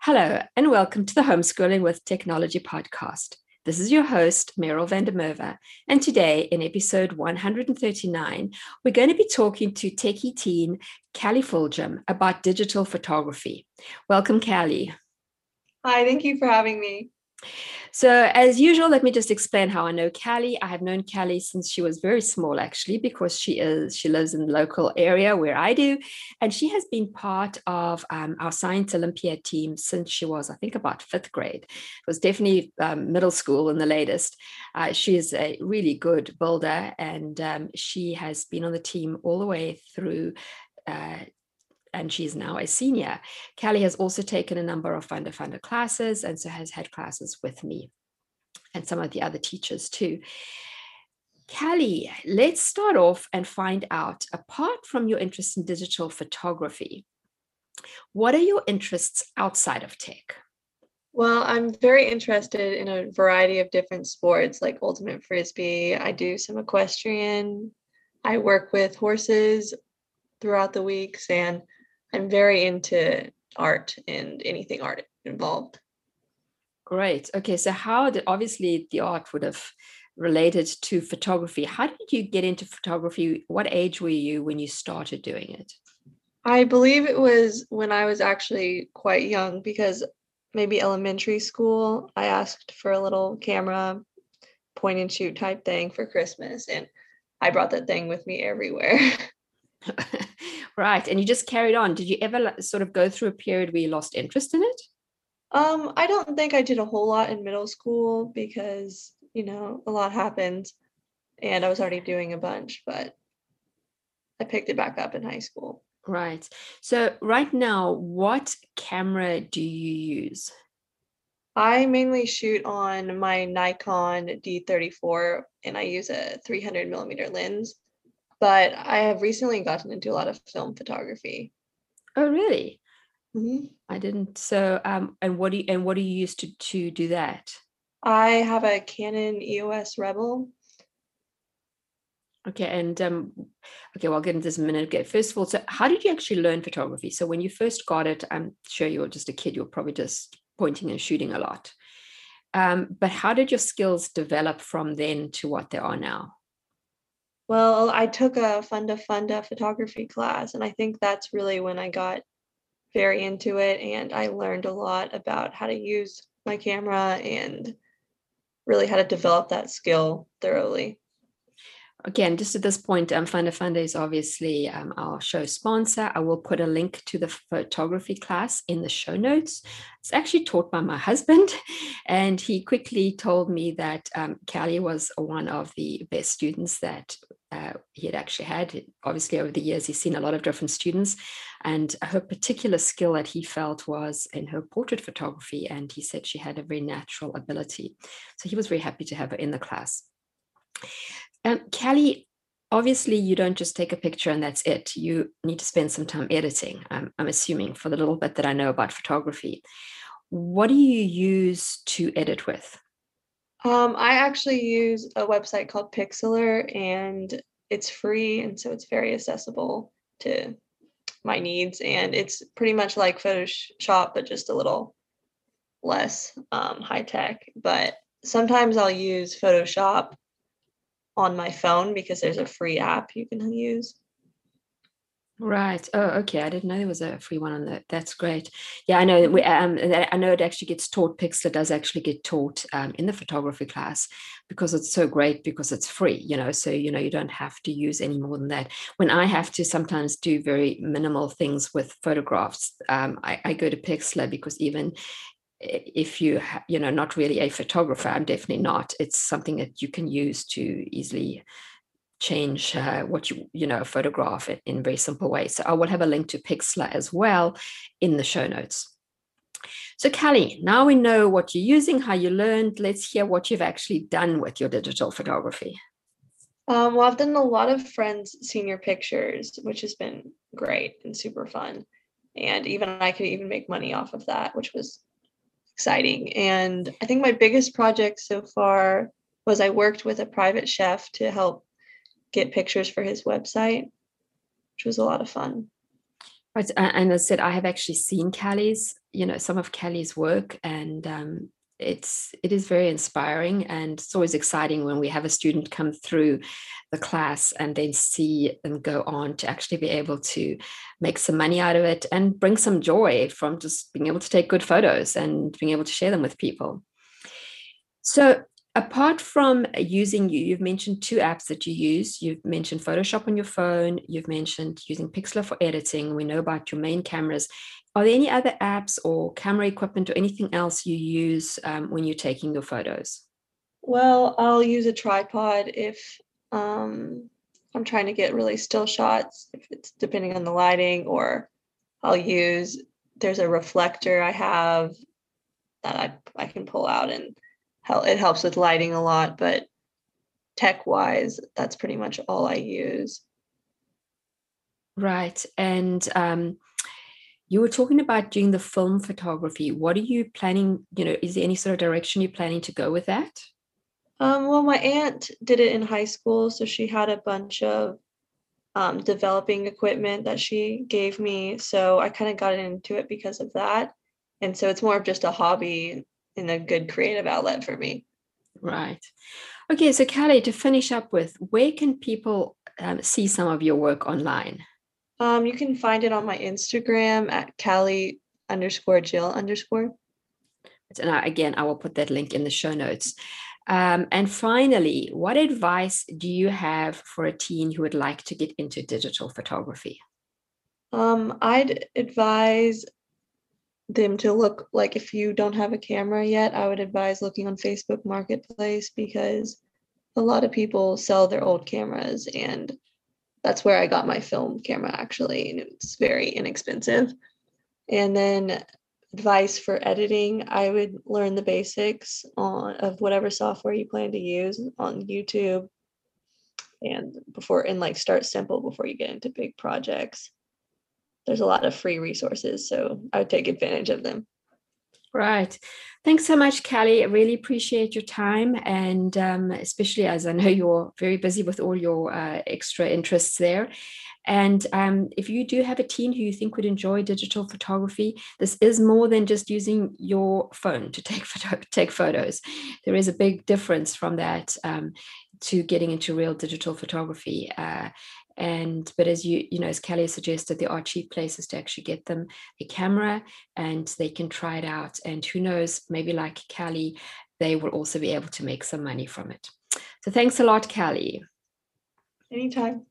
Hello, and welcome to the Homeschooling with Technology podcast. This is your host, Meryl van der Merwe, and today in episode 139, we're going to be talking to techie teen Callie Fulgham about digital photography. Welcome, Callie. Hi, thank you for having me. So as usual, let me just explain how I know Callie. I have known Callie since she was very small, actually, because she lives in the local area where I do. And she has been part of our Science Olympiad team since she was, I think, about fifth grade. It was definitely middle school in the latest. She is a really good builder, and she has been on the team all the way through and she's now a senior. Callie has also taken a number of Funda Funda classes and so has had classes with me and some of the other teachers too. Callie, let's start off and find out, apart from your interest in digital photography, what are your interests outside of tech? Well, I'm very interested in a variety of different sports like ultimate frisbee. I do some equestrian. I work with horses throughout the weeks, and I'm very into art and anything art involved. Great. Okay. So how did, obviously the art would have related to photography. How did you get into photography? What age were you when you started doing it? I believe it was when I was actually quite young, because maybe elementary school, I asked for a little camera, point and shoot type thing for Christmas. And I brought that thing with me everywhere. Right. And you just carried on. Did you ever sort of go through a period where you lost interest in it? I don't think I did a whole lot in middle school because, you know, a lot happened and I was already doing a bunch, but I picked it back up in high school. Right. So right now, what camera do you use? I mainly shoot on my Nikon D34 and I use a 300 millimeter lens. But I have recently gotten into a lot of film photography. Oh, really? Mm-hmm. I didn't. So, and what do you use to do that? I have a Canon EOS Rebel. Okay, and okay, well, I'll get into this in a minute. Okay, first of all, so how did you actually learn photography? So when you first got it, I'm sure you were just a kid. You're probably just pointing and shooting a lot. But how did your skills develop from then to what they are now? Well, I took a Funda Funda photography class, and I think that's really when I got very into it, and I learned a lot about how to use my camera and really how to develop that skill thoroughly. Again, just at this point, Funda Funda is obviously our show sponsor. I will put a link to the photography class in the show notes. It's actually taught by my husband, and he quickly told me that Callie was one of the best students that he had actually had. Obviously, over the years, he's seen a lot of different students, and her particular skill that he felt was in her portrait photography, and he said she had a very natural ability. So he was very happy to have her in the class. Callie, obviously you don't just take a picture and that's it. You need to spend some time editing, I'm assuming, for the little bit that I know about photography. What do you use to edit with? I actually use a website called Pixlr, and it's free, and so it's very accessible to my needs, and it's pretty much like Photoshop but just a little less high tech. But sometimes I'll use Photoshop on my phone because there's a free app you can use. Right. Oh, okay. I didn't know there was a free one on that. That's great. Yeah, I know. I know it actually gets taught. Pixlr does actually get taught in the photography class because it's so great because it's free, you know, so, you know, you don't have to use any more than that. When I have to sometimes do very minimal things with photographs, I go to Pixlr because even if you know, not really a photographer, I'm definitely not. It's something that you can use to easily change what you photograph in very simple ways. So I will have a link to Pixlr as well in the show notes. So Callie, now we know what you're using, how you learned. Let's hear what you've actually done with your digital photography. Well, I've done a lot of friends' senior pictures, which has been great and super fun. And even I could even make money off of that, which was exciting. And I think my biggest project so far was I worked with a private chef to help get pictures for his website, which was a lot of fun. Right. And as I said, I have actually seen Callie's, you know, some of Callie's work, and it is very inspiring, and it's always exciting when we have a student come through the class and then see them go on to actually be able to make some money out of it and bring some joy from just being able to take good photos and being able to share them with people. So apart from using you've mentioned two apps that you use. You've mentioned Photoshop on your phone. You've mentioned using Pixlr for editing. We know about your main cameras. Are there any other apps or camera equipment or anything else you use when you're taking your photos? Well, I'll use a tripod if I'm trying to get really still shots, if it's depending on the lighting, or there's a reflector I have that I can pull out, and it helps with lighting a lot, but tech-wise, that's pretty much all I use. Right. And you were talking about doing the film photography. What are you planning? You know, is there any sort of direction you're planning to go with that? Well, my aunt did it in high school, so she had a bunch of developing equipment that she gave me. So I kind of got into it because of that. And so it's more of just a hobby and a good creative outlet for me. Right. Okay, so Callie, to finish up with, where can people see some of your work online? You can find it on my Instagram at Callie_Jill_. And I will put that link in the show notes. And finally, what advice do you have for a teen who would like to get into digital photography? I'd advise them to look, like, if you don't have a camera yet, I would advise looking on Facebook Marketplace, because a lot of people sell their old cameras, and that's where I got my film camera actually, and it's very inexpensive. And then advice for editing, I would learn the basics of whatever software you plan to use on YouTube, and start simple before you get into big projects. There's a lot of free resources, so I would take advantage of them. Right. Thanks so much, Callie. I really appreciate your time, and especially as I know you're very busy with all your extra interests there. And if you do have a teen who you think would enjoy digital photography, this is more than just using your phone to take photos. There is a big difference from that to getting into real digital photography. But as you know, as Callie suggested, there are cheap places to actually get them a camera, and they can try it out. And who knows, maybe like Callie, they will also be able to make some money from it. So thanks a lot, Callie. Anytime.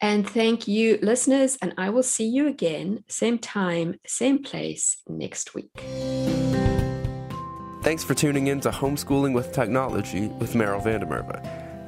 And thank you, listeners. And I will see you again, same time, same place next week. Thanks for tuning in to Homeschooling with Technology with Meryl van der Merwe.